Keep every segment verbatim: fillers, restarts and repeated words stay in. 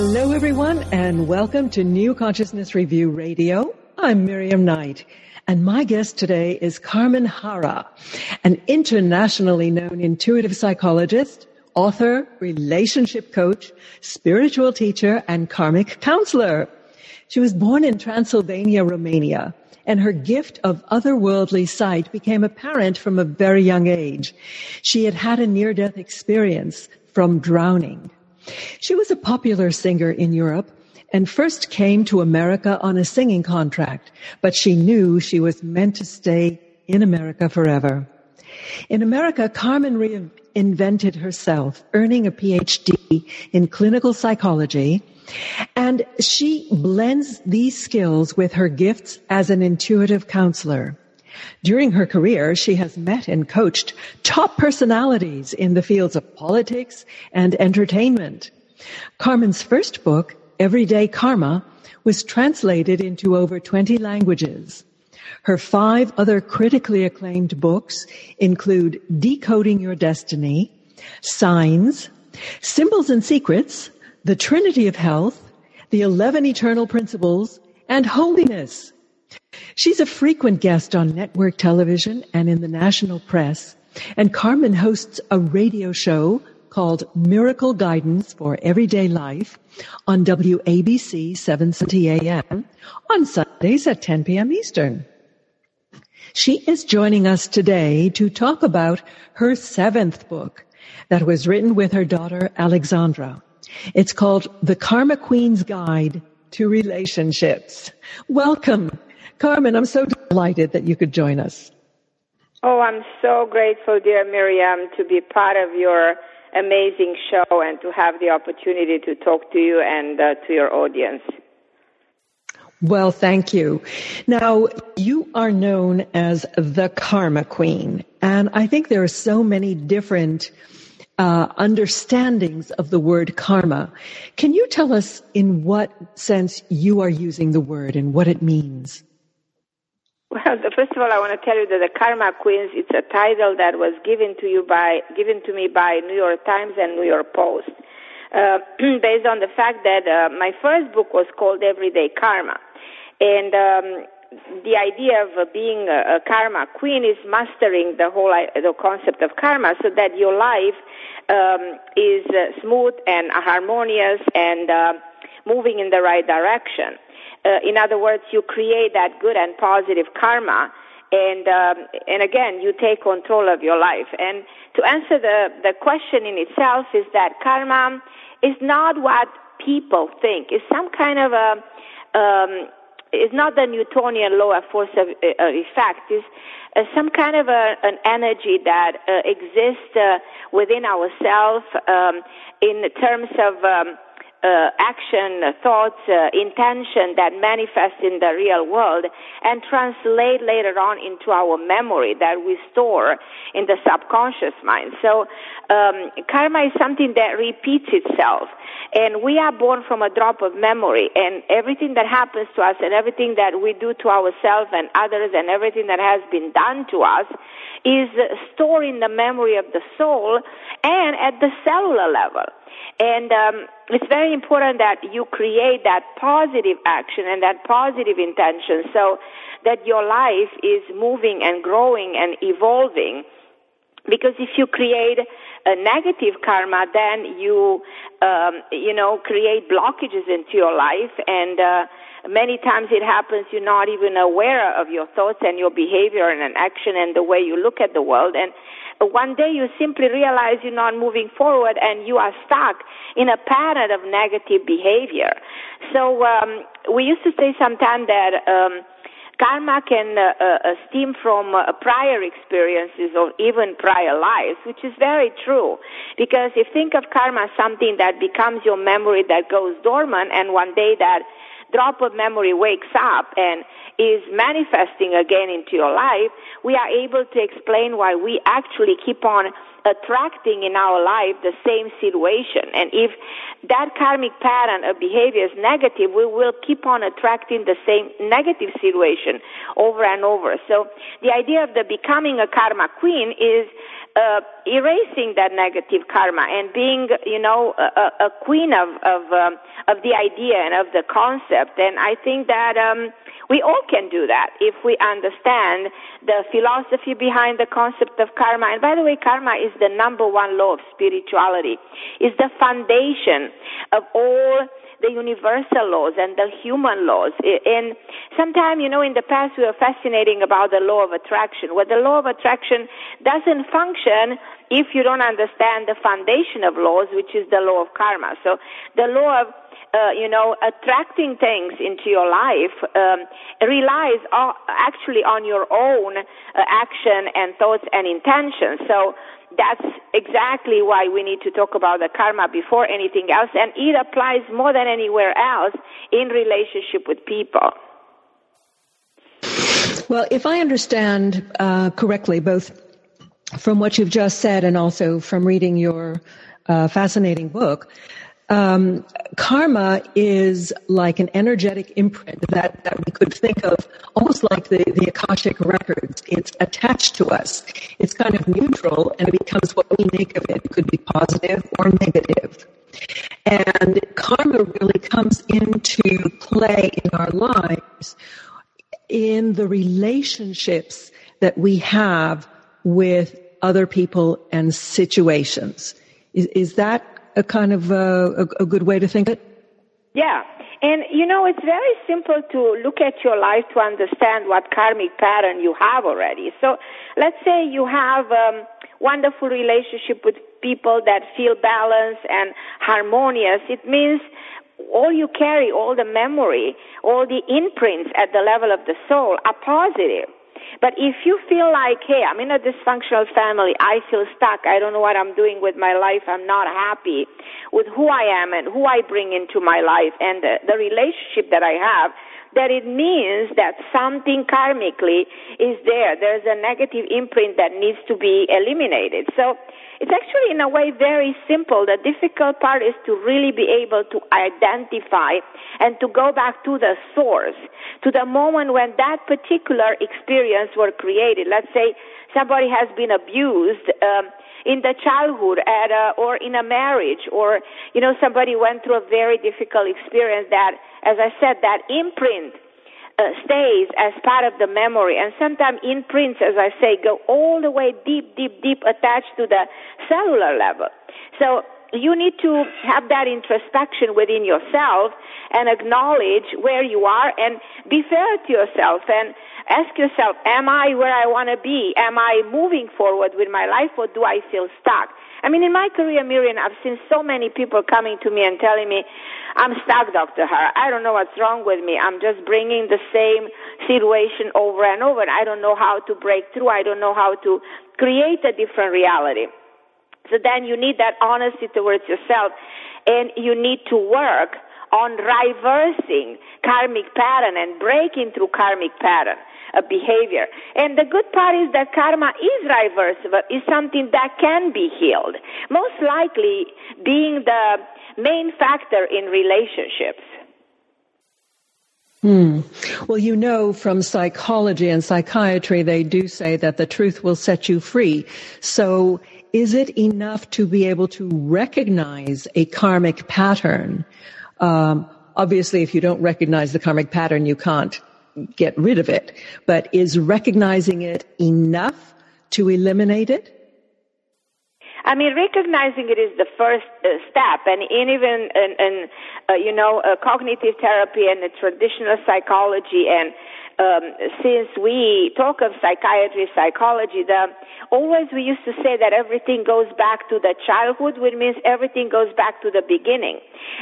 Hello, everyone, and welcome to New Consciousness Review Radio. I'm Miriam Knight, and my guest today is Carmen Harra, an internationally known intuitive psychologist, author, relationship coach, spiritual teacher, and karmic counselor. She was born in Transylvania, Romania, and her gift of otherworldly sight became apparent from a very young age. She had had a near-death experience from drowning. She was a popular singer in Europe and first came to America on a singing contract, but she knew she was meant to stay in America forever. In America, Carmen reinvented herself, earning a P H D in clinical psychology, and she blends these skills with her gifts as an intuitive counselor. During her career, she has met and coached top personalities in the fields of politics and entertainment. Carmen's first book, Everyday Karma, was translated into over twenty languages. Her five other critically acclaimed books include Decoding Your Destiny, Signs, Symbols and Secrets, The Trinity of Health, The Eleven Eternal Principles, and Holiness. She's a frequent guest on network television and in the national press, and Carmen hosts a radio show called Miracle Guidance for Everyday Life on W A B C seven thirty a.m. on Sundays at ten p.m. Eastern. She is joining us today to talk about her seventh book that was written with her daughter, Alexandra. It's called The Karma Queens' Guide to Relationships. Welcome, Carmen. I'm so delighted that you could join us. Oh, I'm so grateful, dear Miriam, to be part of your amazing show and to have the opportunity to talk to you and uh, to your audience. Well, thank you. Now, you are known as the Karma Queen, and I think there are so many different Uh, understandings of the word karma. Can you tell us in what sense you are using the word and what it means? Well, the, first of all, I want to tell you that the Karma Queens, it's a title that was given to you by, given to me by New York Times and New York Post, uh, based on the fact that uh, my first book was called Everyday Karma. And um, the idea of being a, a karma queen is mastering the whole the concept of karma so that your life um, is uh, smooth and harmonious and uh, moving in the right direction. Uh, in other words, you create that good and positive karma, and um, and again, you take control of your life. And to answer the, the question in itself is that karma is not what people think. It's some kind of a... Um, It's not the Newtonian law of force of effect. It's uh, some kind of a, an energy that uh, exists uh, within ourselves um, in terms of um, uh, action, thoughts, uh, intention that manifests in the real world and translate later on into our memory that we store in the subconscious mind. So um, karma is something that repeats itself. And we are born from a drop of memory, and everything that happens to us and everything that we do to ourselves and others and everything that has been done to us is stored in the memory of the soul and at the cellular level. And um, it's very important that you create that positive action and that positive intention so that your life is moving and growing and evolving. Because if you create a negative karma, then you, um, you know, create blockages into your life. And uh, many times it happens you're not even aware of your thoughts and your behavior and an action and the way you look at the world. And one day you simply realize you're not moving forward and you are stuck in a pattern of negative behavior. So um, we used to say sometimes that... Um, Karma can uh, uh, stem from uh, prior experiences or even prior lives, which is very true. Because if you think of karma as something that becomes your memory that goes dormant, and one day that drop of memory wakes up and is manifesting again into your life, we are able to explain why we actually keep on attracting in our life the same situation. And if that karmic pattern of behavior is negative, we will keep on attracting the same negative situation over and over. So the idea of the becoming a karma queen is uh, erasing that negative karma and being, you know, a, a queen of of, um, of the idea and of the concept. And I think that um, we all can do that if we understand the philosophy behind the concept of karma. And by the way, karma is the number one law of spirituality. It's the foundation of all the universal laws and the human laws. And sometimes, you know, in the past we were fascinating about the law of attraction. Well, the law of attraction doesn't function if you don't understand the foundation of laws, which is the law of karma. So the law of, uh, you know, attracting things into your life um, relies on, actually on your own uh, action and thoughts and intentions. So that's exactly why we need to talk about the karma before anything else, and it applies more than anywhere else in relationship with people. Well, if I understand uh, correctly, both from what you've just said and also from reading your uh, fascinating book, um, karma is like an energetic imprint that, that we could think of almost like the, the Akashic Records. It's attached to us. It's kind of neutral, and it becomes what we make of it. It could be positive or negative. And karma really comes into play in our lives in the relationships that we have with other people and situations. Is, is that a kind of uh, a, a good way to think of it? Yeah. And, you know, it's very simple to look at your life to understand what karmic pattern you have already. So let's say you have a um, wonderful relationship with people that feel balanced and harmonious. It means all you carry, all the memory, all the imprints at the level of the soul are positive. But if you feel like, hey, I'm in a dysfunctional family, I feel stuck, I don't know what I'm doing with my life, I'm not happy with who I am and who I bring into my life and the, the relationship that I have, that it means that something karmically is there. There's a negative imprint that needs to be eliminated. So it's actually, in a way, very simple. The difficult part is to really be able to identify and to go back to the source, to the moment when that particular experience were created. Let's say somebody has been abused um, in the childhood at a, or in a marriage, or, you know, somebody went through a very difficult experience that, as I said, that imprint Uh, stays as part of the memory, and sometimes imprints, as I say, go all the way deep, deep, deep, attached to the cellular level. So you need to have that introspection within yourself and acknowledge where you are and be fair to yourself and ask yourself, am I where I want to be? Am I moving forward with my life, or do I feel stuck? I mean, in my career, Miriam, I've seen so many people coming to me and telling me, I'm stuck, Doctor Harra. I don't know what's wrong with me. I'm just bringing the same situation over and over. I don't know how to break through. I don't know how to create a different reality. So then you need that honesty towards yourself, and you need to work on reversing karmic pattern and breaking through karmic pattern of behavior. And the good part is that karma is reversible, is something that can be healed, most likely being the main factor in relationships. Hmm. Well, you know, from psychology and psychiatry, they do say that the truth will set you free. So is it enough to be able to recognize a karmic pattern? Um, obviously, if you don't recognize the karmic pattern, you can't get rid of it. But is recognizing it enough to eliminate it? I mean, recognizing it is the first uh, step, and in even, in, in, uh, you know, uh, cognitive therapy and the traditional psychology, and um, since we talk of psychiatry, psychology, the, always we used to say that everything goes back to the childhood, which means everything goes back to the beginning,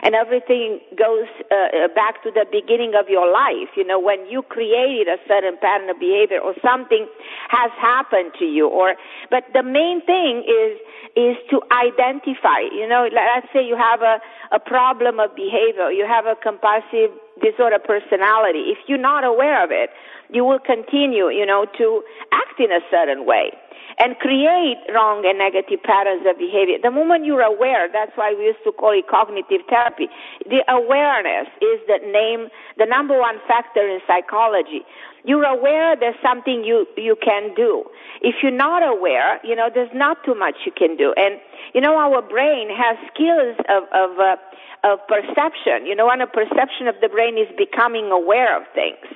and everything goes uh, back to the beginning of your life, you know, when you created a certain pattern of behavior or something has happened to you. Or, but the main thing is, is to identify, you know, let's say you have a, a problem of behavior, you have a compulsive disorder personality. If you're not aware of it, you will continue, you know, to act act in a certain way and create wrong and negative patterns of behavior. The moment you're aware, that's why we used to call it cognitive therapy. The awareness is the name, the number one factor in psychology. You're aware there's something you, you can do. If you're not aware, you know, there's not too much you can do. And, you know, our brain has skills of, of, uh, of perception, you know, and a perception of the brain is becoming aware of things.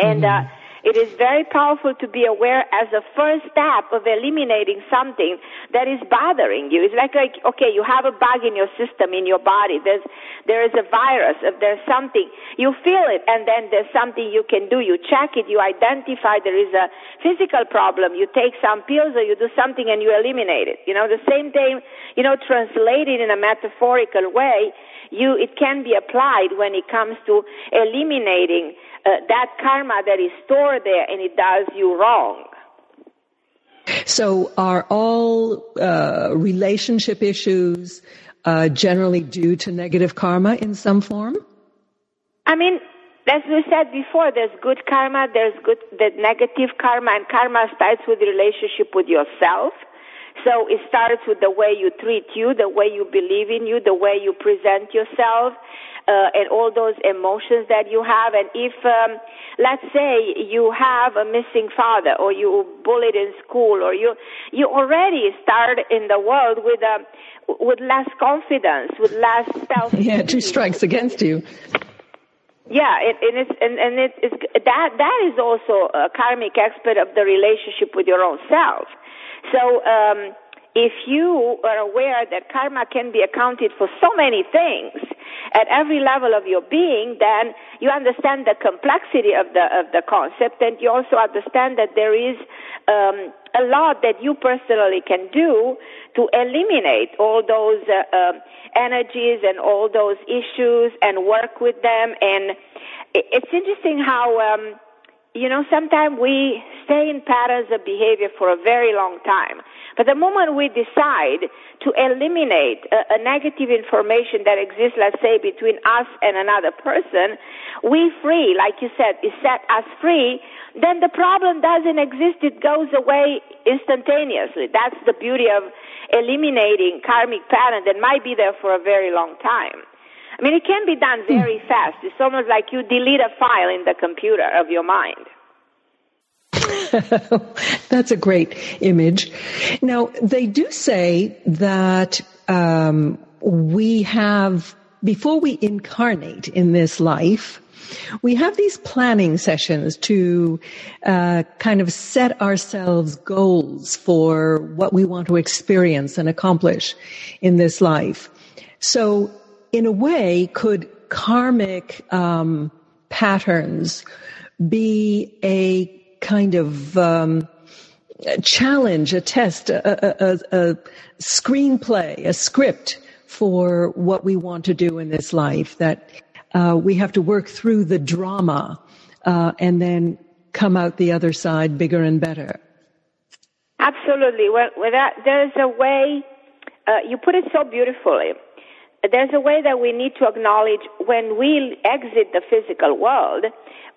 And, uh, it is very powerful to be aware as a first step of eliminating something that is bothering you. It's like, like, okay, you have a bug in your system, in your body. There's, there is a virus. If there's something, you feel it, and then there's something you can do. You check it. You identify there is a physical problem. You take some pills or you do something and you eliminate it. You know, the same thing, you know, translated in a metaphorical way, you, it can be applied when it comes to eliminating uh, that karma that is stored there and it does you wrong. So are all uh, relationship issues uh, generally due to negative karma in some form? I mean, as we said before, there's good karma, there's good, the negative karma, and karma starts with the relationship with yourself. So it starts with the way you treat you, the way you believe in you, the way you present yourself, uh, and all those emotions that you have. And if, um, let's say, you have a missing father, or you bullied in school, or you you already start in the world with a with less confidence, with less self. Yeah, two strikes against you. Yeah, it, and it's and, and it, it's that that is also a karmic aspect of the relationship with your own self. So um, if you are aware that karma can be accounted for so many things at every level of your being, then you understand the complexity of the of the concept, and you also understand that there is um, a lot that you personally can do to eliminate all those uh, uh, energies and all those issues and work with them. And it's interesting how... Um, You know, sometimes we stay in patterns of behavior for a very long time. But the moment we decide to eliminate a, a negative information that exists, let's say, between us and another person, we free, like you said, it set us free, then the problem doesn't exist. It goes away instantaneously. That's the beauty of eliminating karmic patterns that might be there for a very long time. I mean, it can be done very fast. It's almost like you delete a file in the computer of your mind. That's a great image. Now, they do say that um, we have, before we incarnate in this life, we have these planning sessions to uh, kind of set ourselves goals for what we want to experience and accomplish in this life. So, in a way, could karmic um, patterns be a kind of um, a challenge, a test, a, a, a screenplay, a script for what we want to do in this life, that uh, we have to work through the drama uh, and then come out the other side bigger and better? Absolutely. Well, without, there's a way, uh, you put it so beautifully. There's a way that we need to acknowledge when we exit the physical world,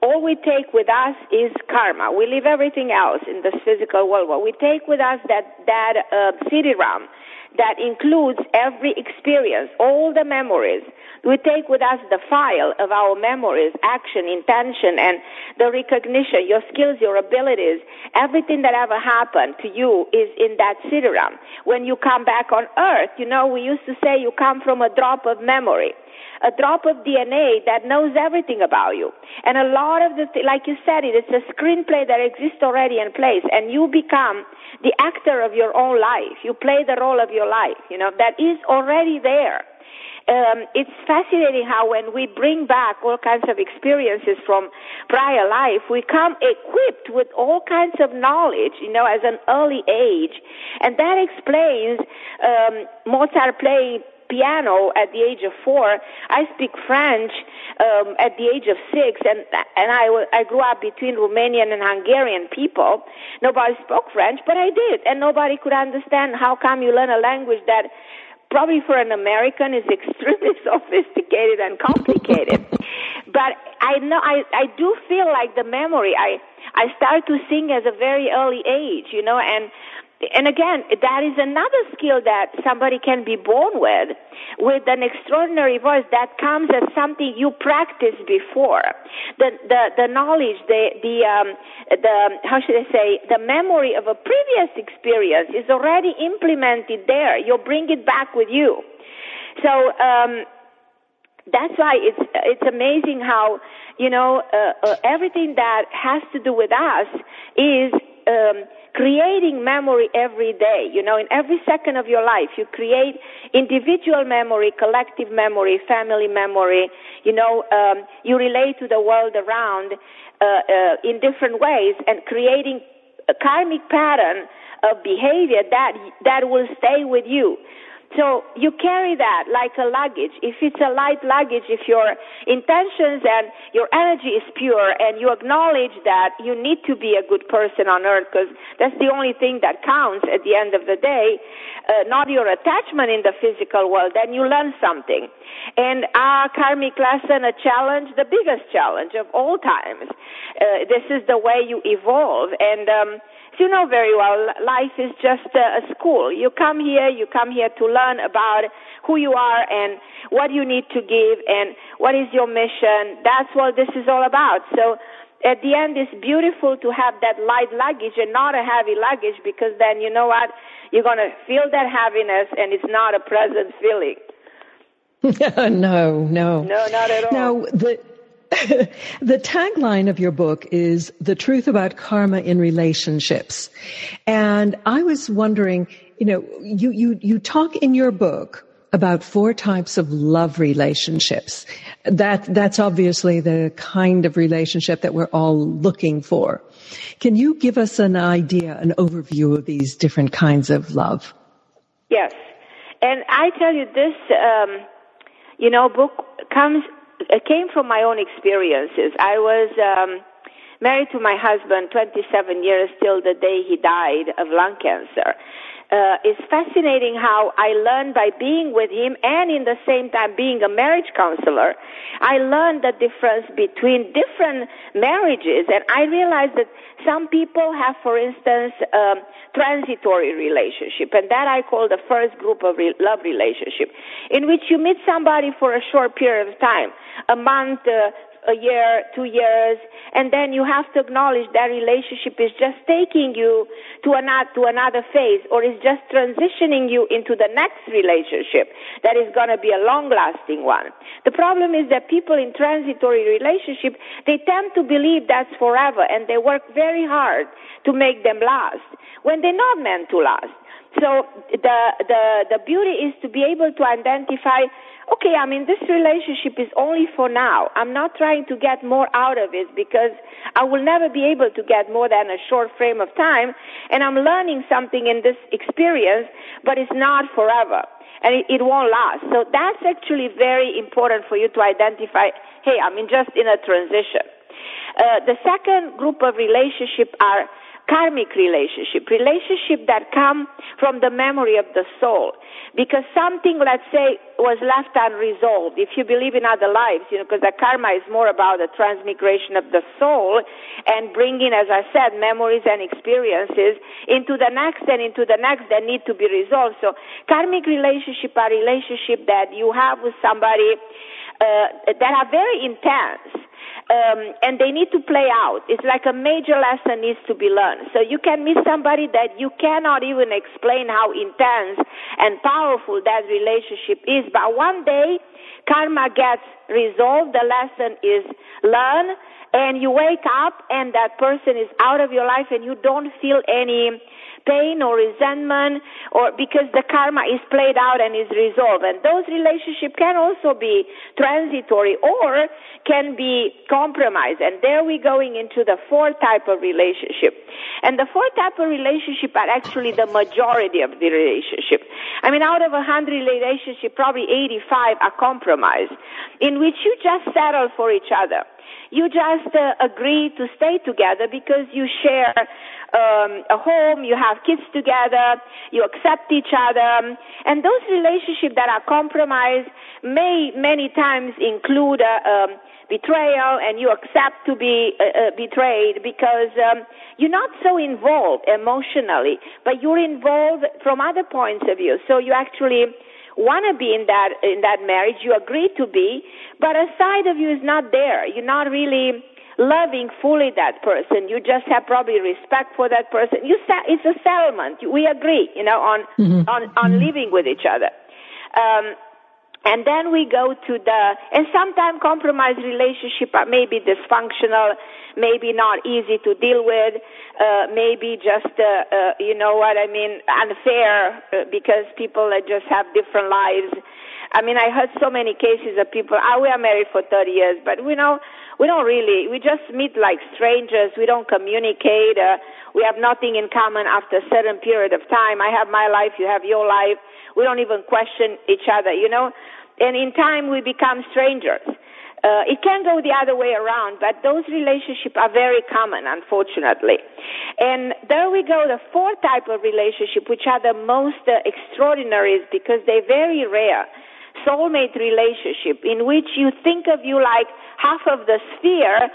all we take with us is karma. We leave everything else in this physical world. What we take with us, that, that uh, C D-ROM, that includes every experience, all the memories. We take with us the file of our memories, action, intention, and the recognition, your skills, your abilities. Everything that ever happened to you is in that C D-ROM. When you come back on Earth, you know, we used to say you come from a drop of memory, a drop of D N A that knows everything about you. And a lot of the, th- like you said, it, it's a screenplay that exists already in place, and you become the actor of your own life. You play the role of your life, you know, that is already there. Um, it's fascinating how when we bring back all kinds of experiences from prior life, we come equipped with all kinds of knowledge, you know, as an early age. And that explains um, Mozart playing piano at the age of four. I speak French um, at the age of six, and and I, I grew up between Romanian and Hungarian people. Nobody spoke French, but I did, and nobody could understand how come you learn a language that probably for an American is extremely sophisticated and complicated. But I know I, I do feel like the memory I I started to sing as a very early age, you know, and and again, that is another skill that somebody can be born with, with an extraordinary voice that comes as something you practiced before. The the, the knowledge, the the um, the how should I say, the memory of a previous experience is already implemented there. You'll bring it back with you. So um, that's why it's it's amazing how, you know, uh, uh, everything that has to do with us is Um, creating memory every day. You know, in every second of your life, you create individual memory, collective memory, family memory. You know, um, you relate to the world around uh, uh, in different ways, and creating a karmic pattern of behavior that that will stay with you. So you carry that like a luggage. If it's a light luggage, if your intentions and your energy is pure and you acknowledge that you need to be a good person on earth, because that's the only thing that counts at the end of the day, uh, not your attachment in the physical world, then you learn something. And our karmic lesson, a challenge, the biggest challenge of all times. Uh, this is the way you evolve. And um you know very well, life is just a school. You come here, you come here to learn about who you are and what you need to give and what is your mission. That's what this is all about. So at the end, it's beautiful to have that light luggage and not a heavy luggage, because then you know what? You're going to feel that heaviness, and it's not a pleasant feeling. no, no. No, not at all. No, the... The tagline of your book is The Truth About Karma in Relationships. And I was wondering, you know, you, you, you talk in your book about four types of love relationships. That, that's obviously the kind of relationship that we're all looking for. Can you give us an idea, an overview of these different kinds of love? Yes. And I tell you, this, um, you know, book comes... It came from my own experiences. I was um, married to my husband twenty-seven years till the day he died of lung cancer. Uh, it's fascinating how I learned by being with him, and in the same time being a marriage counselor, I learned the difference between different marriages. And I realized that some people have, for instance, um, transitory relationship, and that I call the first group of re- love relationship, in which you meet somebody for a short period of time, a month, uh, a year, two years, and then you have to acknowledge that relationship is just taking you to another, to another phase, or is just transitioning you into the next relationship that is going to be a long-lasting one. The problem is that people in transitory relationship, they tend to believe that's forever, and they work very hard to make them last when they're not meant to last. So the the the beauty is to be able to identify, okay, I mean, this relationship is only for now. I'm not trying to get more out of it, because I will never be able to get more than a short frame of time, and I'm learning something in this experience, but it's not forever, and it, it won't last. So that's actually very important for you to identify, hey, I mean, just in a transition. Uh, the second group of relationship are karmic relationship, relationship that come from the memory of the soul, because something, let's say, was left unresolved. If you believe in other lives, you know, because the karma is more about the transmigration of the soul and bringing, as I said, memories and experiences into the next and into the next that need to be resolved. So karmic relationship are relationship that you have with somebody uh, that are very intense. Um, and they need to play out. It's like a major lesson needs to be learned. So you can meet somebody that you cannot even explain how intense and powerful that relationship is. But one day, karma gets resolved, the lesson is learned, and you wake up and that person is out of your life, and you don't feel any pain or resentment, or because the karma is played out and is resolved. And those relationships can also be transitory or can be compromised. And there we're going into the fourth type of relationship. And the fourth type of relationship are actually the majority of the relationship. I mean, out of one hundred relationships, probably eighty-five are compromised, in which you just settle for each other. You just uh, agree to stay together because you share um, a home, you have kids together, you accept each other. And those relationships that are compromised may many times include a, a betrayal, and you accept to be uh, betrayed because um, you're not so involved emotionally, but you're involved from other points of view. So you actually want to be in that in that marriage, you agree to be, but a side of you is not there. You're not really loving fully that person. You just have probably respect for that person. You it's a settlement. We agree, you know, on mm-hmm. on on living with each other. Um, and then we go to the and sometimes compromised relationship are maybe dysfunctional, maybe not easy to deal with, uh, maybe just uh, uh, you know what I mean, unfair uh, because people uh, just have different lives. I mean, I heard so many cases of people, oh, we are married for thirty years, but we know, we don't really, we just meet like strangers, we don't communicate, uh, we have nothing in common after a certain period of time. I have my life, you have your life, we don't even question each other, you know, and in time we become strangers. Uh, it can go the other way around, but those relationships are very common, unfortunately. And there we go, the fourth type of relationship, which are the most uh, extraordinary, is because they're very rare. Soulmate relationship, in which you think of you like half of the sphere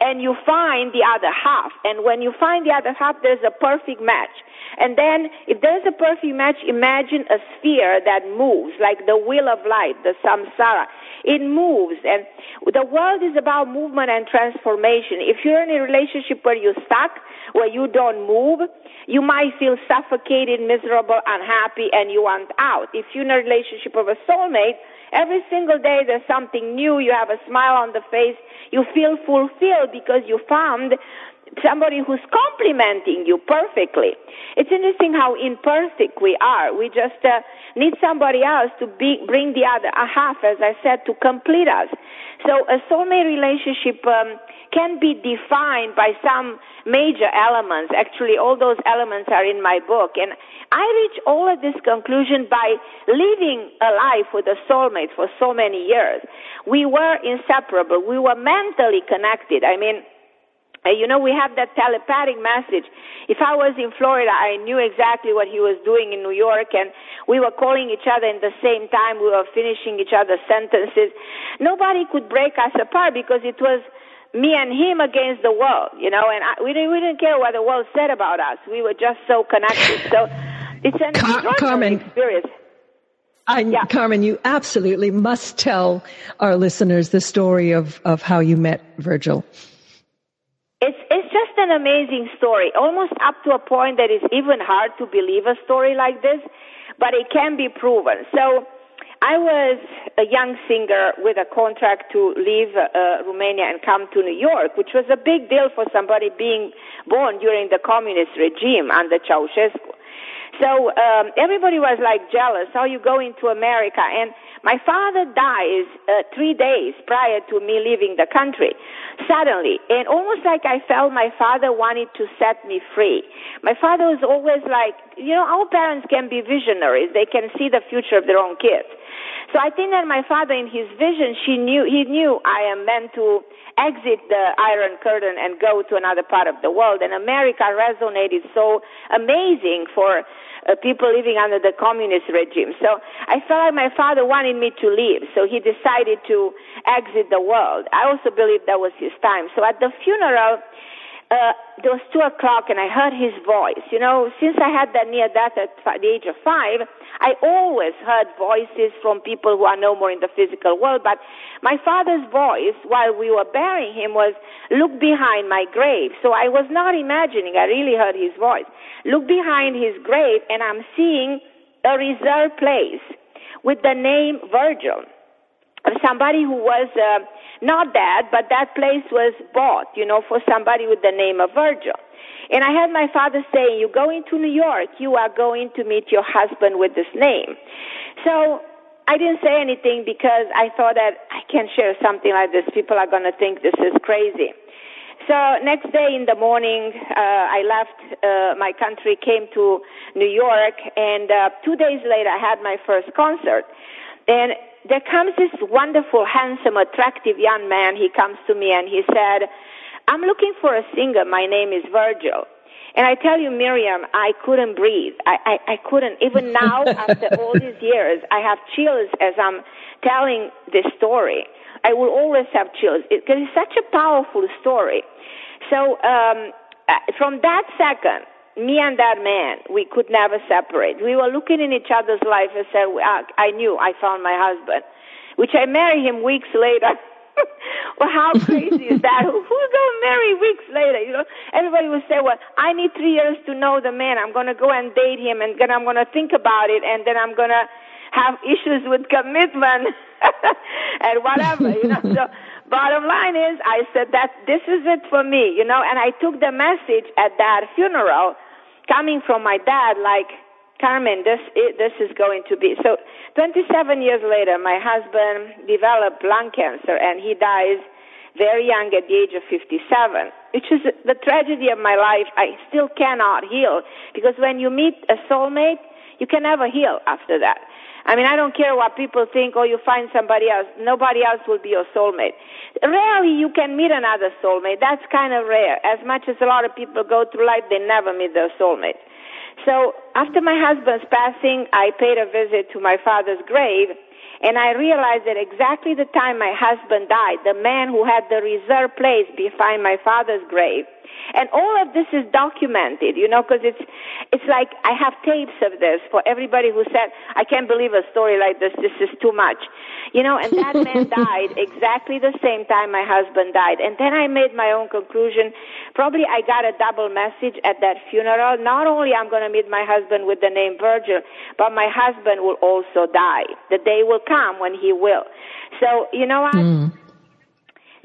and you find the other half. And when you find the other half, there's a perfect match. And then if there's a perfect match, imagine a sphere that moves, like the wheel of light, the samsara. It moves. And the world is about movement and transformation. If you're in a relationship where you're stuck, where you don't move, you might feel suffocated, miserable, unhappy, and you want out. If you're in a relationship with a soulmate, every single day there's something new. You have a smile on the face. You feel fulfilled because you found somebody who's complimenting you perfectly. It's interesting how imperfect we are. We just uh, need somebody else to be, bring the other half, as I said, to complete us. So a soulmate relationship um, can be defined by some major elements. Actually, all those elements are in my book. And I reach all of this conclusion by living a life with a soulmate for so many years. We were inseparable. We were mentally connected. I mean, you know, we have that telepathic message. If I was in Florida, I knew exactly what he was doing in New York, and we were calling each other in the same time. We were finishing each other's sentences. Nobody could break us apart because it was me and him against the world, you know, and I, we, didn't, we didn't care what the world said about us. We were just so connected. So it's an Car- extraordinary Carmen. experience. I, yeah. Carmen, you absolutely must tell our listeners the story of, of how you met Virgil. It's it's just an amazing story, almost up to a point that it's even hard to believe a story like this, but it can be proven. So I was a young singer with a contract to leave uh, Romania and come to New York, which was a big deal for somebody being born during the communist regime under Ceausescu. So um, everybody was like jealous, how you going to America? And my father dies uh, three days prior to me leaving the country, suddenly. And almost like I felt my father wanted to set me free. My father was always like, you know, our parents can be visionaries. They can see the future of their own kids. So I think that my father, in his vision, she knew he knew I am meant to exit the Iron Curtain and go to another part of the world. And America resonated so amazing for uh, people living under the communist regime. So I felt like my father wanted me to leave, so he decided to exit the world. I also believe that was his time. So at the funeral, Uh, it was two o'clock and I heard his voice. You know, since I had that near death at f- the age of five, I always heard voices from people who are no more in the physical world. But my father's voice, while we were burying him, was, "Look behind my grave." So I was not imagining. I really heard his voice. Look behind his grave, and I'm seeing a reserved place with the name Virgil, of somebody who was Uh, Not that, but that place was bought, you know, for somebody with the name of Virgil. And I had my father saying, "You go into New York, you are going to meet your husband with this name." So I didn't say anything because I thought that I can't share something like this. People are going to think this is crazy. So next day in the morning, uh, I left uh, my country, came to New York, and uh, two days later I had my first concert. And there comes this wonderful, handsome, attractive young man. He comes to me and he said, "I'm looking for a singer. My name is Virgil." And I tell you, Miriam, I couldn't breathe. I, I, I couldn't. Even now, after all these years, I have chills as I'm telling this story. I will always have chills. It, cause it's such a powerful story. So um, from that second, me and that man, we could never separate. We were looking in each other's life and said, I knew I found my husband, which I married him weeks later. Well, how crazy is that? Who's going to marry weeks later? You know, everybody would say, well, I need three years to know the man. I'm going to go and date him, and then I'm going to think about it, and then I'm going to have issues with commitment and whatever, you know. So bottom line is, I said that this is it for me, you know, and I took the message at that funeral coming from my dad, like, Carmen, this is, this is going to be. So twenty-seven years later, my husband developed lung cancer, and he dies very young at the age of fifty-seven, which is the tragedy of my life. I still cannot heal, because when you meet a soulmate, you can never heal after that. I mean, I don't care what people think, or you find somebody else. Nobody else will be your soulmate. Rarely you can meet another soulmate. That's kind of rare. As much as a lot of people go through life, they never meet their soulmate. So after my husband's passing, I paid a visit to my father's grave, and I realized that exactly the time my husband died, the man who had the reserved place behind my father's grave, and all of this is documented, you know, because it's, it's like I have tapes of this for everybody who said, I can't believe a story like this, this is too much. You know, and that man died exactly the same time my husband died. And then I made my own conclusion. Probably I got a double message at that funeral. Not only I'm going to meet my husband with the name Virgil, but my husband will also die. The day will come when he will. So, you know what? Mm.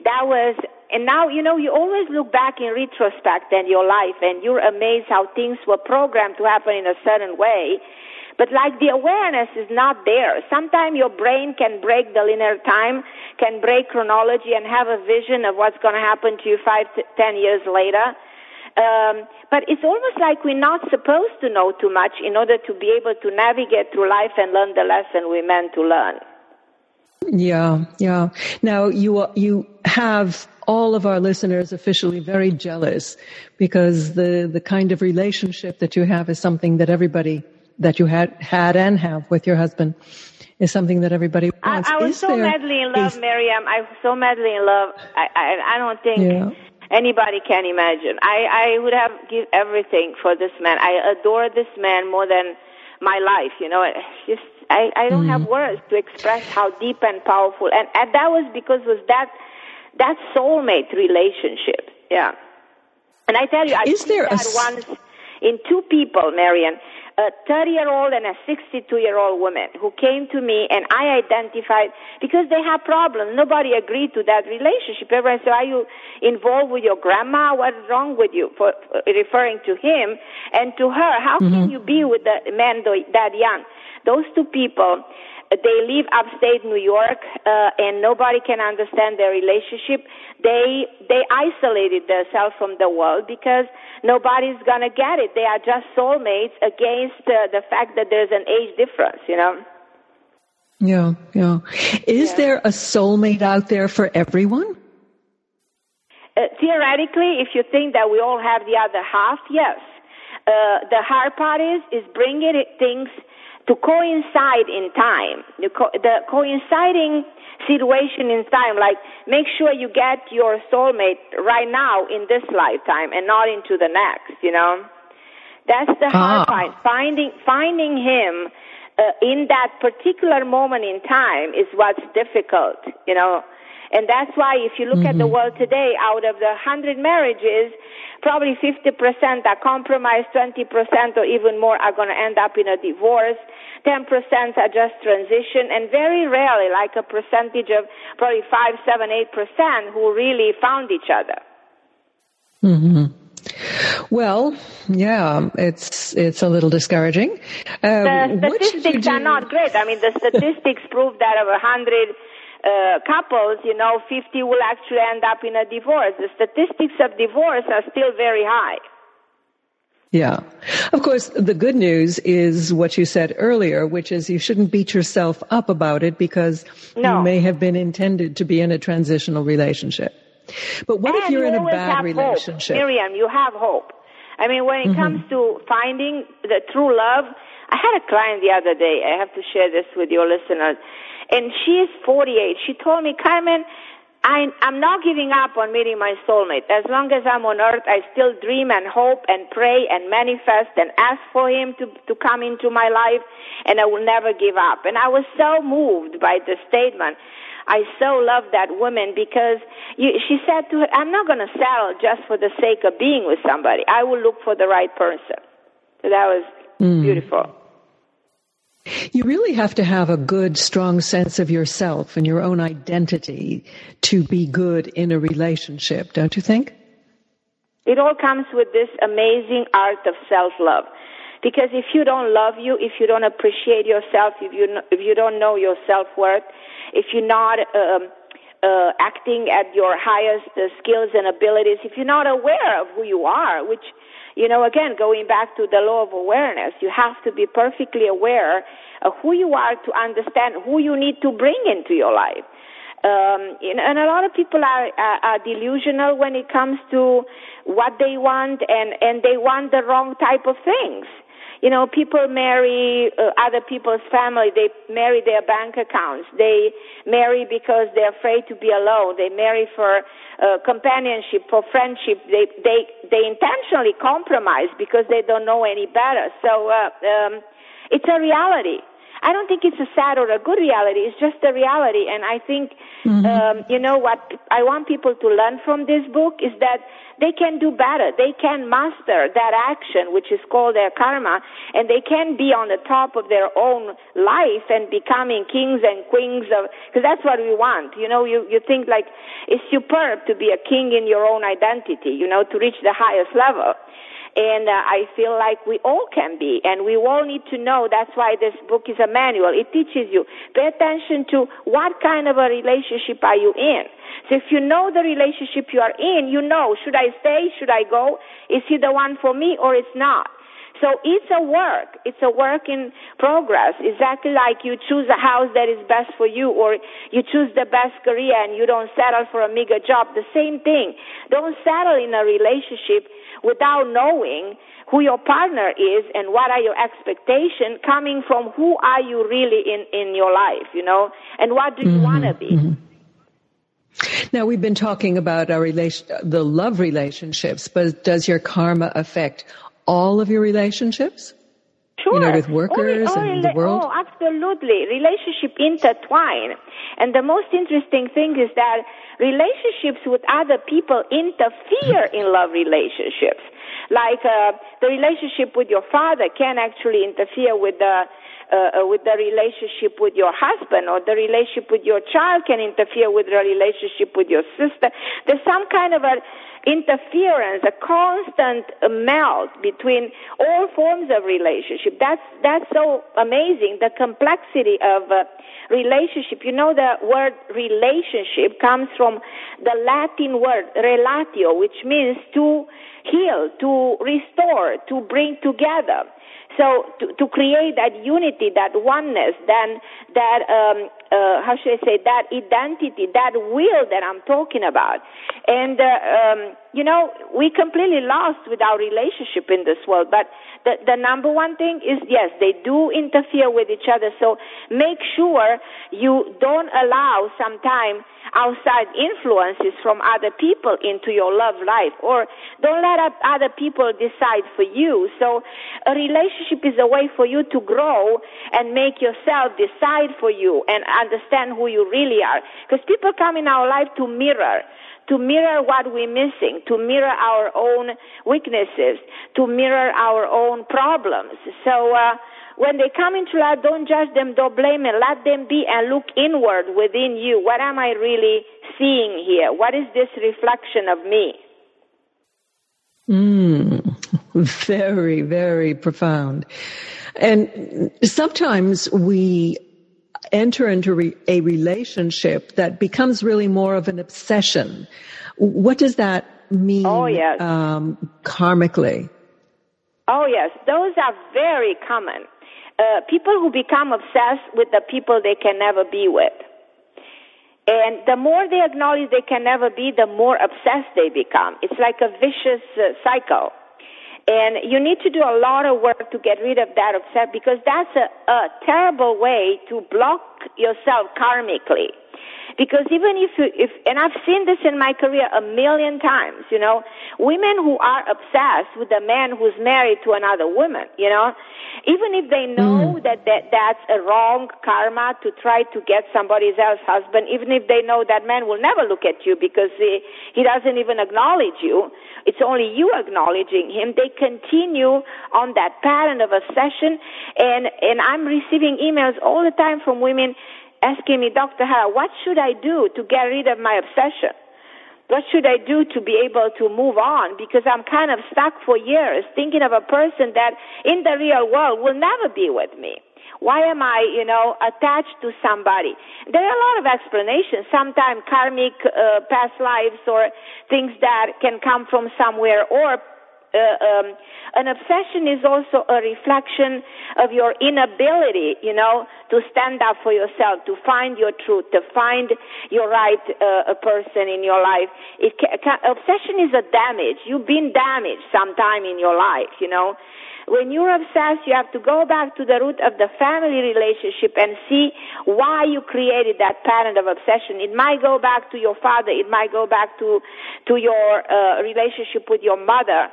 That was... And now, you know, you always look back in retrospect and your life, and you're amazed how things were programmed to happen in a certain way. But like the awareness is not there. Sometimes your brain can break the linear time, can break chronology, and have a vision of what's going to happen to you five to ten years later. Um, but it's almost like we're not supposed to know too much in order to be able to navigate through life and learn the lesson we're meant to learn. Yeah, yeah. Now, you you have all of our listeners officially very jealous, because the, the kind of relationship that you have is something that everybody, that you had had and have with your husband, is something that everybody wants. I, I was is so there, madly in love, is, Miriam. I was so madly in love. I, I, I don't think yeah. anybody can imagine. I, I would have give everything for this man. I adore this man more than my life, you know. Just, I, I don't mm. have words to express how deep and powerful. And, and that was because was that That soulmate relationship, yeah. And I tell you, I did that once in two people, Marian, a thirty-year-old and a sixty-two-year-old woman who came to me, and I identified, because they had problems. Nobody agreed to that relationship. Everyone said, are you involved with your grandma? What's wrong with you? For, for referring to him and to her, how mm-hmm. can you be with a man that young? Those two people... They live upstate New York, uh, and nobody can understand their relationship. They they isolated themselves from the world because nobody's going to get it. They are just soulmates against uh, the fact that there's an age difference, you know? Yeah, yeah. Is yeah. there a soulmate out there for everyone? Uh, theoretically, if you think that we all have the other half, yes. Uh, the hard part is, is bringing things to coincide in time, the, co- the coinciding situation in time, like make sure you get your soulmate right now in this lifetime and not into the next, you know. That's the hard ah. part. Finding, finding him uh, in that particular moment in time is what's difficult, you know. And that's why if you look mm-hmm. at the world today, out of the one hundred marriages, probably fifty percent are compromised, twenty percent or even more are going to end up in a divorce, ten percent are just transition, and very rarely, like a percentage of probably five, seven, eight percent who really found each other. Mm-hmm. Well, yeah, it's it's a little discouraging. Um, the statistics are not great. I mean, the statistics prove that of one hundred... Uh, couples, you know, fifty will actually end up in a divorce. The statistics of divorce are still very high. Yeah. Of course, the good news is what you said earlier, which is you shouldn't beat yourself up about it, because no. you may have been intended to be in a transitional relationship. But what and if you're you in a bad relationship? Hope. Miriam, you have hope. I mean, when it mm-hmm. comes to finding the true love, I had a client the other day. I have to share this with your listeners. And she is forty-eight. She told me, Carmen, I, I'm not giving up on meeting my soulmate. As long as I'm on earth, I still dream and hope and pray and manifest and ask for him to, to come into my life, and I will never give up. And I was so moved by the statement. I so love that woman because you, she said to her, I'm not going to settle just for the sake of being with somebody. I will look for the right person. So that was mm. beautiful. You really have to have a good, strong sense of yourself and your own identity to be good in a relationship, don't you think? It all comes with this amazing art of self-love. Because if you don't love you, if you don't appreciate yourself, if you if you don't know your self-worth, if you're not um, uh, acting at your highest uh, skills and abilities, if you're not aware of who you are, which... You know, again, going back to the law of awareness, you have to be perfectly aware of who you are to understand who you need to bring into your life. Um, and a lot of people are, are, are delusional when it comes to what they want, and, and they want the wrong type of things. You know, people marry uh, other people's family. They marry their bank accounts. They marry because they're afraid to be alone. They marry for uh, companionship, for friendship. They they they intentionally compromise because they don't know any better. So uh, um, it's a reality. I don't think it's a sad or a good reality. It's just a reality. And I think, mm-hmm. um, you know, what I want people to learn from this book is that they can do better. They can master that action, which is called their karma, and they can be on the top of their own life and becoming kings and queens of, because that's what we want. You know, you, you think like it's superb to be a king in your own identity, you know, to reach the highest level. And uh, I feel like we all can be, and we all need to know. That's why this book is a manual. It teaches you. Pay attention to what kind of a relationship are you in. So if you know the relationship you are in, you know, should I stay? Should I go? Is he the one for me or it's not? So it's a work. It's a work in progress. Exactly like you choose a house that is best for you, or you choose the best career and you don't settle for a meager job. The same thing. Don't settle in a relationship without knowing who your partner is and what are your expectations coming from who are you really in, in your life, you know, and what do you mm-hmm. want to be. Mm-hmm. Now, we've been talking about our relation, the love relationships, but does your karma affect all of your relationships? Sure. You know, with workers oh, oh, and the world? Oh, absolutely. Relationship intertwine. And the most interesting thing is that relationships with other people interfere in love relationships. Like uh, the relationship with your father can actually interfere with the Uh, with the relationship with your husband, or the relationship with your child can interfere with the relationship with your sister. There's some kind of an interference, a constant melt between all forms of relationship. That's that's so amazing, the complexity of uh, relationship. You know, the word relationship comes from the Latin word relatio, which means to heal, to restore, to bring together. So to, to create that unity, that oneness, then that, um, uh, how should I say, that identity, that will that I'm talking about. And, uh, um, you know, we completely lost with our relationship in this world. But the, the number one thing is, yes, they do interfere with each other. So make sure you don't allow sometime outside influences from other people into your love life, or don't let other people decide for you. So a relationship is a way for you to grow and make yourself decide for you and understand who you really are. Because people come in our life to mirror, to mirror what we're missing, to mirror our own weaknesses, to mirror our own problems. So uh, when they come into life, don't judge them, don't blame them, let them be and look inward within you. What am I really seeing here? What is this reflection of me? Mm, very, very profound. And sometimes we enter into re- a relationship that becomes really more of an obsession. What does that mean, oh, yes. um, karmically? Oh, yes. Those are very common. Uh, people who become obsessed with the people they can never be with. And the more they acknowledge they can never be, the more obsessed they become. It's like a vicious uh, cycle. And you need to do a lot of work to get rid of that obsession, because that's a, a terrible way to block yourself karmically. Because even if, you, if, and I've seen this in my career a million times, you know, women who are obsessed with a man who's married to another woman, you know, even if they know mm. that, that that's a wrong karma to try to get somebody else's husband, even if they know that man will never look at you because he, he doesn't even acknowledge you, it's only you acknowledging him, they continue on that pattern of obsession. And, and I'm receiving emails all the time from women asking me, Doctor Harra, what should I do to get rid of my obsession? What should I do to be able to move on? Because I'm kind of stuck for years thinking of a person that in the real world will never be with me. Why am I, you know, attached to somebody? There are a lot of explanations, sometimes karmic uh, past lives or things that can come from somewhere, or Uh, um, an obsession is also a reflection of your inability, you know, to stand up for yourself, to find your truth, to find your right uh, person in your life. It can, can, obsession is a damage. You've been damaged sometime in your life, you know. When you're obsessed, you have to go back to the root of the family relationship and see why you created that pattern of obsession. It might go back to your father. It might go back to, to your uh, relationship with your mother.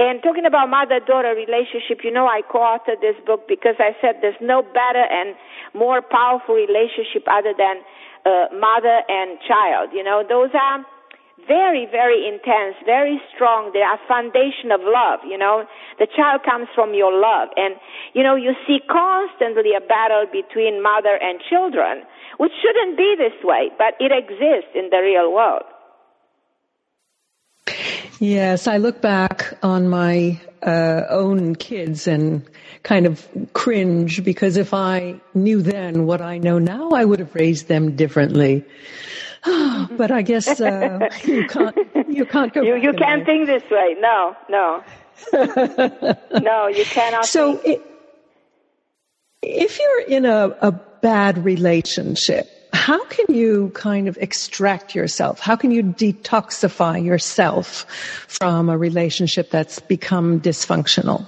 And talking about mother-daughter relationship, you know, I co-authored this book because I said there's no better and more powerful relationship other than uh, mother and child. You know, those are very, very intense, very strong. They are foundation of love, you know. The child comes from your love. And, you know, you see constantly a battle between mother and children, which shouldn't be this way, but it exists in the real world. Yes, I look back on my uh, own kids and kind of cringe, because if I knew then what I know now, I would have raised them differently. But I guess uh, you can't. You can't go. You, you can't think this way. No, no, no. You cannot. So, it, if you're in a, a bad relationship, how can you kind of extract yourself? How can you detoxify yourself from a relationship that's become dysfunctional?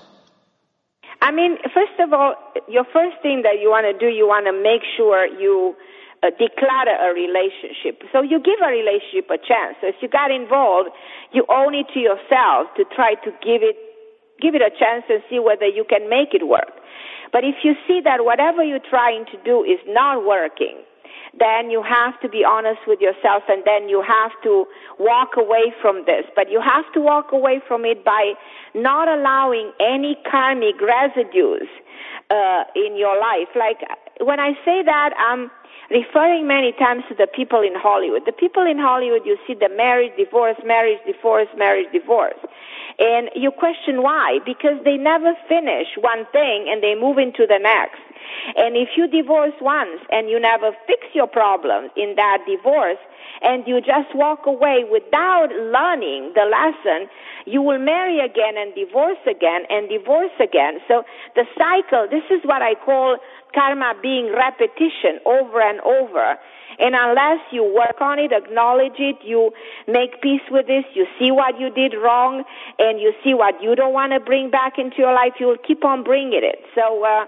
I mean, first of all, your first thing that you want to do, you want to make sure you uh, declutter a relationship. So you give a relationship a chance. So if you got involved, you owe it to yourself to try to give it, give it a chance and see whether you can make it work. But if you see that whatever you're trying to do is not working, then you have to be honest with yourself, and then you have to walk away from this. But you have to walk away from it by not allowing any karmic residues uh, in your life. Like, when I say that, I'm referring many times to the people in Hollywood. The people in Hollywood, you see the marriage, divorce, marriage, divorce, marriage, divorce. And you question why? Because they never finish one thing and they move into the next. And if you divorce once and you never fix your problems in that divorce, and you just walk away without learning the lesson, you will marry again and divorce again and divorce again. So the cycle, this is what I call karma being repetition over and over. And unless you work on it, acknowledge it, you make peace with this, you see what you did wrong, and you see what you don't want to bring back into your life, you'll keep on bringing it. So, uh,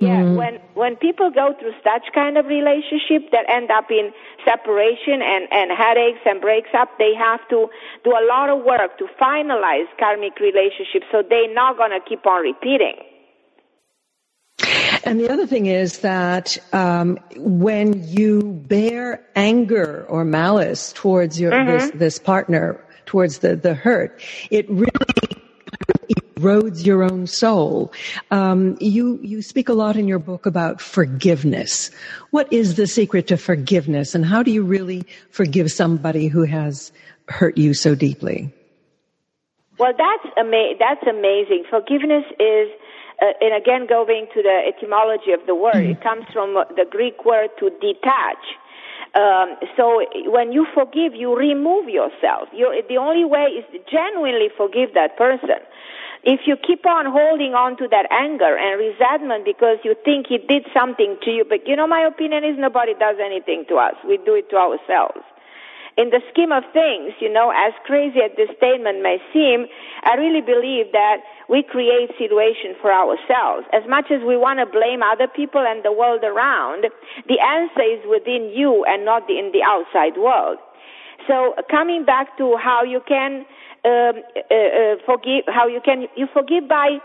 yeah, mm-hmm. when when people go through such kind of relationship that end up in separation and, and headaches and breaks up, they have to do a lot of work to finalize karmic relationships, so they're not going to keep on repeating. And the other thing is that um, when you bear anger or malice towards your mm-hmm. this, this partner, towards the, the hurt, it really erodes your own soul. Um, you you speak a lot in your book about forgiveness. What is the secret to forgiveness, and how do you really forgive somebody who has hurt you so deeply? Well, that's ama- that's amazing. Forgiveness is. Uh, and again, going to the etymology of the word, it comes from the Greek word to detach. Um, so when you forgive, you remove yourself. You're, the only way is to genuinely forgive that person. If you keep on holding on to that anger and resentment because you think he did something to you, but you know, my opinion is nobody does anything to us. We do it to ourselves. in the scheme of things, you know, as crazy as this statement may seem, I really believe that we create situations for ourselves. As much as we want to blame other people and the world around, the answer is within you and not in the outside world. So coming back to how you can um, uh, uh, forgive, how you can you forgive by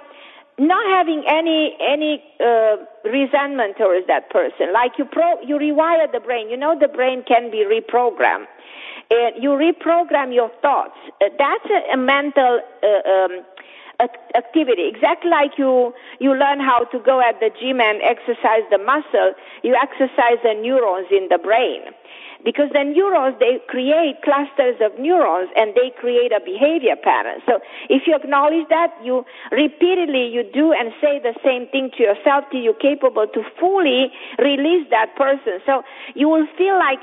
not having any any uh, resentment towards that person. Like you pro, you rewire the brain. You know the brain can be reprogrammed. And you reprogram your thoughts. Uh, that's a, a mental uh, um, activity. Exactly like you you learn how to go at the gym and exercise the muscle. You exercise the neurons in the brain. Because the neurons, they create clusters of neurons and they create a behavior pattern. So if you acknowledge that, you repeatedly, you do and say the same thing to yourself till you're capable to fully release that person. So you will feel like,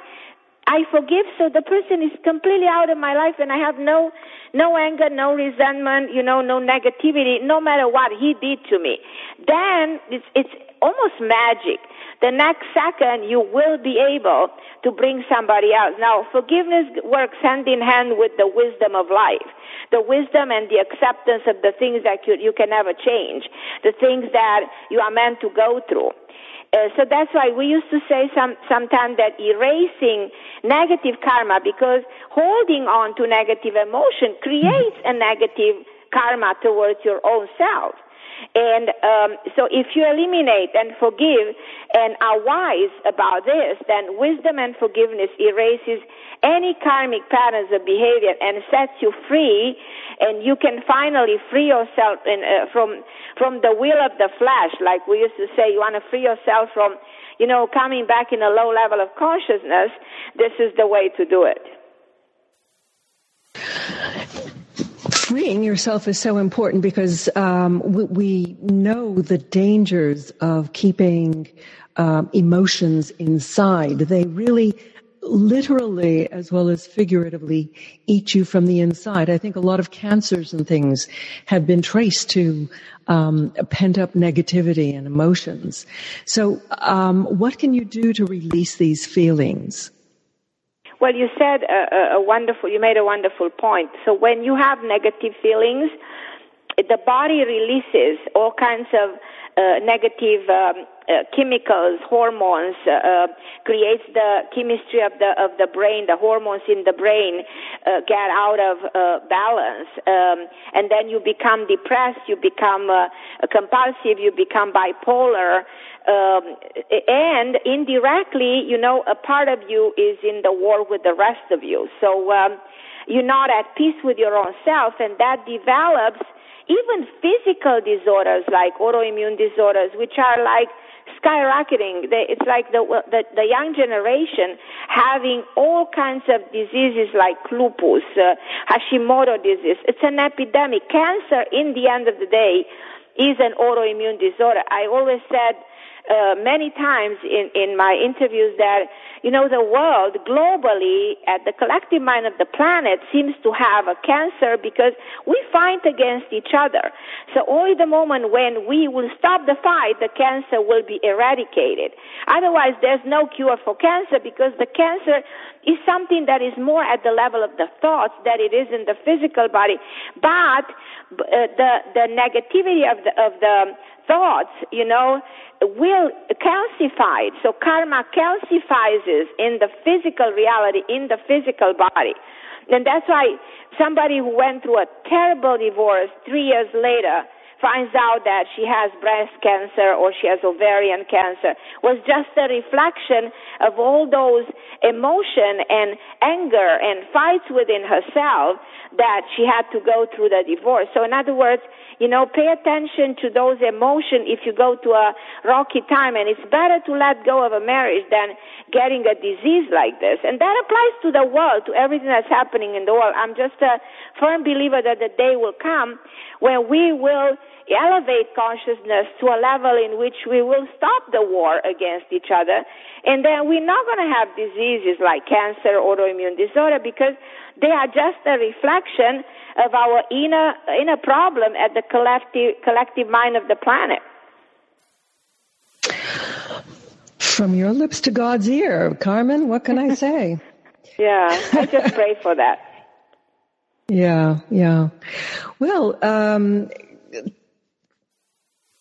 I forgive, so the person is completely out of my life and I have no no anger, no resentment, you know, no negativity, no matter what he did to me. Then it's it's almost magic. The next second you will be able to bring somebody else. Now, forgiveness works hand in hand with the wisdom of life, the wisdom and the acceptance of the things that you, you can never change, the things that you are meant to go through. Uh, so that's why we used to say some sometimes that erasing negative karma, because holding on to negative emotion creates a negative karma towards your own self. And um, so if you eliminate and forgive and are wise about this, then wisdom and forgiveness erases any karmic patterns of behavior and sets you free, and you can finally free yourself in, uh, from from the will of the flesh. Like we used to say, you want to free yourself from, you know, coming back in a low level of consciousness. This is the way to do it. Freeing yourself is so important because um, we, we know the dangers of keeping um, emotions inside. They really literally as well as figuratively eat you from the inside. I think a lot of cancers and things have been traced to um, pent-up negativity and emotions. So um, what can you do to release these feelings? Well, you said a, a wonderful, you made a wonderful point. So when you have negative feelings, the body releases all kinds of uh, negative um, uh, chemicals, hormones, uh, creates the chemistry of the of the brain, the hormones in the brain uh, get out of uh, balance, um, and then you become depressed, you become uh, compulsive, you become bipolar, um, and indirectly, you know, a part of you is in the war with the rest of you. So um, you're not at peace with your own self, and that develops even physical disorders like autoimmune disorders, which are like skyrocketing. It's like the, the, the young generation having all kinds of diseases like lupus, uh, Hashimoto disease. It's an epidemic. Cancer, in the end of the day, is an autoimmune disorder. I always said uh, many times in, in my interviews that, you know, the world globally at the collective mind of the planet seems to have a cancer because we fight against each other. So only the moment when we will stop the fight, the cancer will be eradicated. Otherwise, there's no cure for cancer because the cancer is something that is more at the level of the thoughts than it is in the physical body. But uh, the, the negativity of the, of the thoughts, you know, will calcify. So karma calcifies in the physical reality, in the physical body. And that's why somebody who went through a terrible divorce three years later finds out that she has breast cancer or she has ovarian cancer was just a reflection of all those emotion and anger and fights within herself that she had to go through the divorce. So in other words, you know, pay attention to those emotions if you go to a rocky time, and it's better to let go of a marriage than getting a disease like this. And that applies to the world, to everything that's happening in the world. I'm just a firm believer that the day will come when we will elevate consciousness to a level in which we will stop the war against each other, and then we're not going to have diseases like cancer, autoimmune disorder, because they are just a reflection of our inner inner problem at the collective collective mind of the planet. From your lips to God's ear, Carmen, what can I say? Yeah, I just pray for that. Yeah, yeah. Well, um,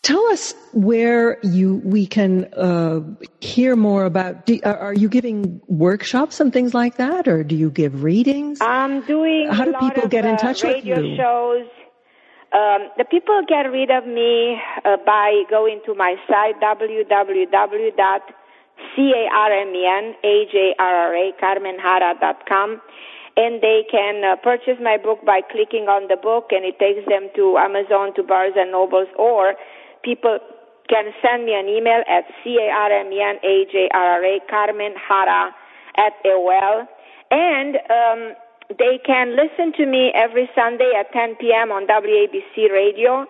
tell us where you we can uh, hear more about. Do, are you giving workshops and things like that, or do you give readings? I'm doing. How do people get in touch with you? Radio shows. Um, the people get rid of me uh, by going to my site, w w w dot carmen harra dot com, and they can uh, purchase my book by clicking on the book, and it takes them to Amazon, to Barnes and Nobles, or people can send me an email at C A R M E N A J R R A, Carmen Harra, at A O L, and um, they can listen to me every Sunday at ten p.m. on W A B C radio.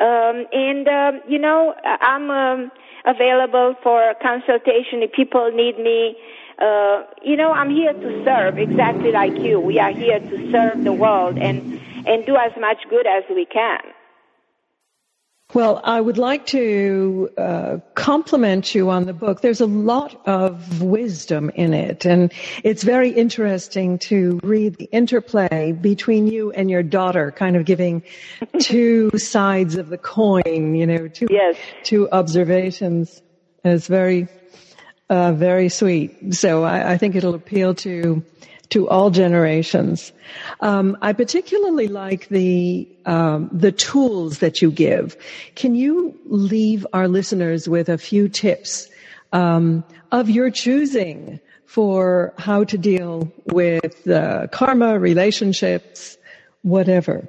Um, and, uh, you know, I'm um, available for consultation if people need me. Uh, you know, I'm here to serve, exactly like you. We are here to serve the world and, and do as much good as we can. Well, I would like to uh, compliment you on the book. There's a lot of wisdom in it, and it's very interesting to read the interplay between you and your daughter, kind of giving two sides of the coin, you know, two, yes. two observations. It's very, uh, very sweet. So I, I think it'll appeal to to all generations. Um, I particularly like the um, the tools that you give. Can you leave our listeners with a few tips um, of your choosing for how to deal with uh, karma, relationships, whatever?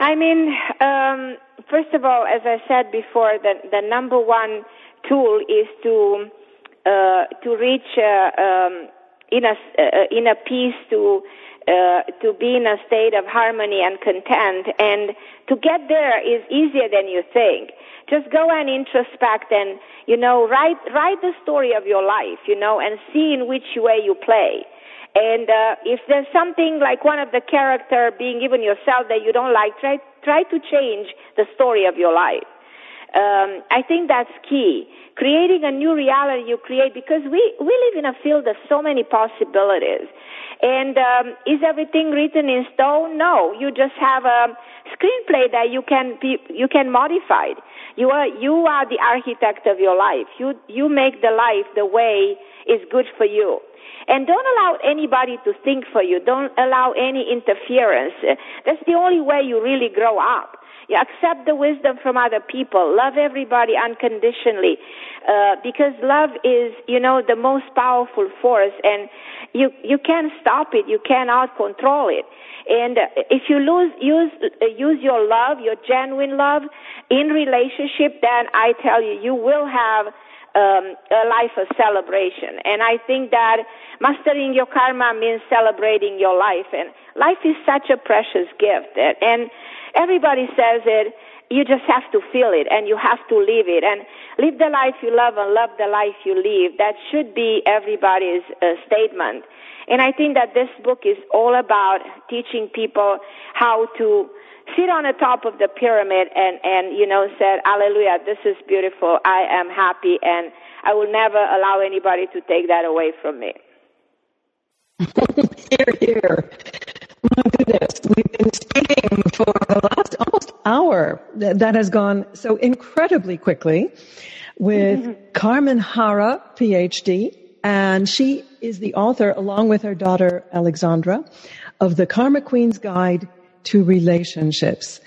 I mean, um, first of all, as I said before, the, the number one tool is to uh, to reach... Uh, um, in a, uh, in a peace to, uh, to be in a state of harmony and content. And to get there is easier than you think. Just go and introspect and, you know, write, write the story of your life, you know, and see in which way you play. And, uh, if there's something like one of the character being even yourself that you don't like, try, try to change the story of your life. Um, I think that's key. Creating a new reality you create, because we, we live in a field of so many possibilities. And um, is everything written in stone? No. You just have a screenplay that you can be, you can modify. You are you are the architect of your life. You you make the life the way is good for you. And don't allow anybody to think for you. Don't allow any interference. That's the only way you really grow up. You accept the wisdom from other people. Love everybody unconditionally, uh, because love is, you know, the most powerful force, and you you can't stop it. You cannot control it. And if you lose, use use your love, your genuine love, in relationship, then I tell you, you will have um, a life of celebration. And I think that mastering your karma means celebrating your life. And life is such a precious gift. And, and everybody says it. You just have to feel it, and you have to live it. And live the life you love and love the life you live. That should be everybody's uh, statement. And I think that this book is all about teaching people how to sit on the top of the pyramid and, and you know, said, hallelujah, this is beautiful. I am happy, and I will never allow anybody to take that away from me. Hear, hear. My goodness, we've been speaking for the last almost hour. That has gone so incredibly quickly with mm-hmm. Carmen Harra, P H D, and she is the author, along with her daughter, Alexandra, of The Karma Queens' Guide to Relationships.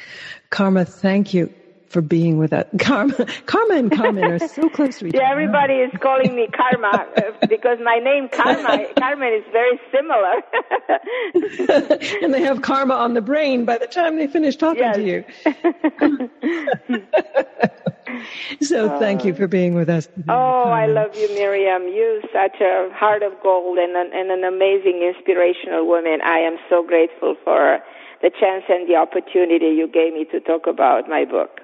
Karma, thank you for being with us. Karma, Karma and Carmen are so close to each other. Yeah, everybody is calling me Karma because my name Karma, Carmen is very similar. And they have karma on the brain by the time they finish talking yes. to you. So oh. thank you for being with us today. Oh, Carmen. I love you, Miriam. You such a heart of gold and an, and an amazing, inspirational woman. I am so grateful for the chance and the opportunity you gave me to talk about my book.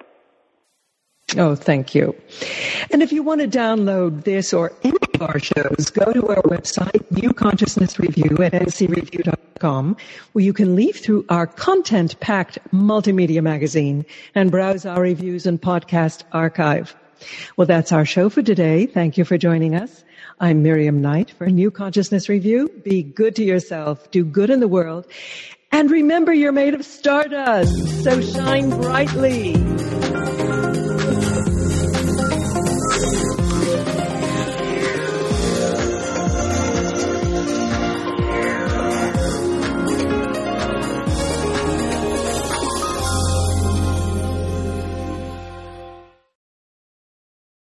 Oh, thank you. And if you want to download this or any of our shows, go to our website, New Consciousness Review at n c review dot com, where you can leaf through our content-packed multimedia magazine and browse our reviews and podcast archive. Well, that's our show for today. Thank you for joining us. I'm Miriam Knight for New Consciousness Review. Be good to yourself, do good in the world, and remember you're made of stardust, so shine brightly.